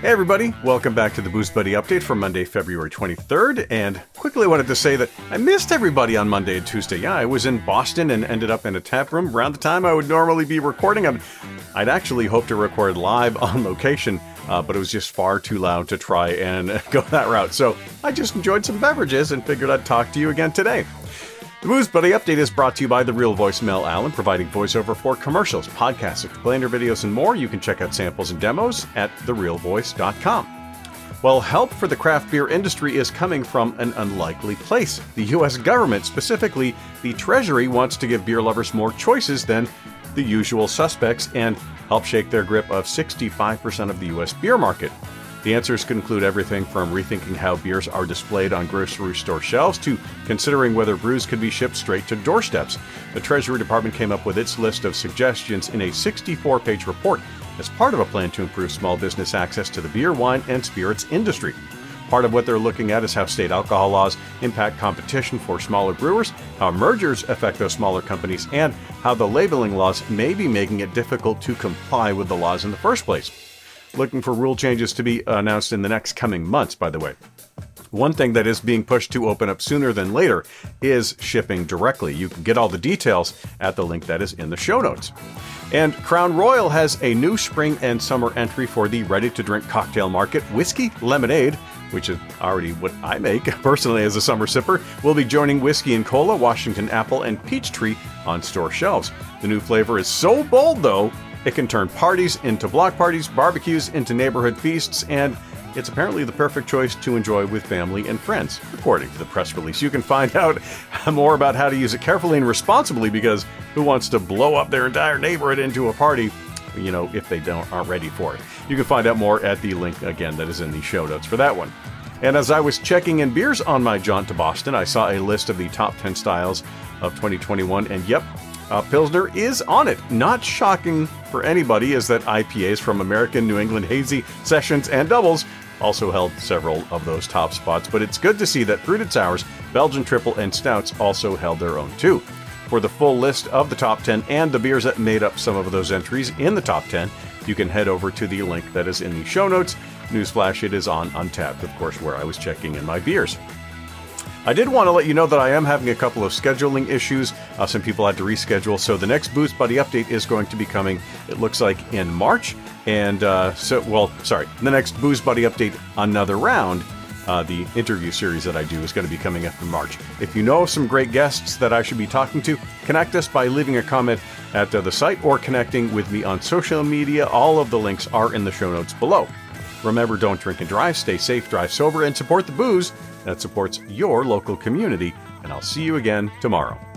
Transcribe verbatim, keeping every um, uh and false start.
Hey everybody, welcome back to the Booze Buddy Update for Monday, February twenty-third, and quickly wanted to say that I missed everybody on Monday and Tuesday. Yeah, I was in Boston and ended up in a tap room around the time I would normally be recording. I'm, I'd actually hoped to record live on location, uh, but it was just far too loud to try and go that route. So I just enjoyed some beverages and figured I'd talk to you again today. The Booze Buddy Update is brought to you by The Real Voice, Mel Allen, providing voiceover for commercials, podcasts, explainer videos, and more. You can check out samples and demos at the real voice dot com. Well, help for the craft beer industry is coming from an unlikely place. The U S government, specifically the Treasury, wants to give beer lovers more choices than the usual suspects and help shake their grip of sixty-five percent of the U S beer market. The answers could include everything from rethinking how beers are displayed on grocery store shelves to considering whether brews could be shipped straight to doorsteps. The Treasury Department came up with its list of suggestions in a sixty-four page report as part of a plan to improve small business access to the beer, wine, and spirits industry. Part of what they're looking at is how state alcohol laws impact competition for smaller brewers, how mergers affect those smaller companies, and how the labeling laws may be making it difficult to comply with the laws in the first place. Looking for rule changes to be announced in the next coming months, by the way. One thing that is being pushed to open up sooner than later is shipping directly. You can get all the details at the link that is in the show notes. And Crown Royal has a new spring and summer entry for the ready-to-drink cocktail market. Whiskey Lemonade, which is already what I make personally as a summer sipper, will be joining Whiskey and Cola, Washington Apple, and Peach Tea on store shelves. The new flavor is so bold, though, it can turn parties into block parties, barbecues into neighborhood feasts, and it's apparently the perfect choice to enjoy with family and friends, according to the press release. You can find out more about how to use it carefully and responsibly, because who wants to blow up their entire neighborhood into a party, you know, if they don't aren't ready for it? You can find out more at the link, again, that is in the show notes for that one. And as I was checking in beers on my jaunt to Boston, I saw a list of the top ten styles of twenty twenty-one, and yep, Uh, Pilsner is on it. Not shocking for anybody is that I P As from American, New England, Hazy, Sessions, and Doubles also held several of those top spots, but it's good to see that fruited sours, Belgian triple, and stouts also held their own too. For the full list of the top ten and the beers that made up some of those entries in the top ten, you can head over to the link that is in the show notes. Newsflash, it is on Untappd, of course, where I was checking in my beers. I did want to let you know that I am having a couple of scheduling issues. Uh, some people had to reschedule, so the next Booze Buddy Update is going to be coming, it looks like, in March. And uh, so, well, sorry, the next Booze Buddy Update, another round, uh, the interview series that I do is going to be coming up in March. If you know some great guests that I should be talking to, connect us by leaving a comment at uh, the site or connecting with me on social media. All of the links are in the show notes below. Remember, don't drink and drive, stay safe, drive sober, and support the booze that supports your local community. And I'll see you again tomorrow.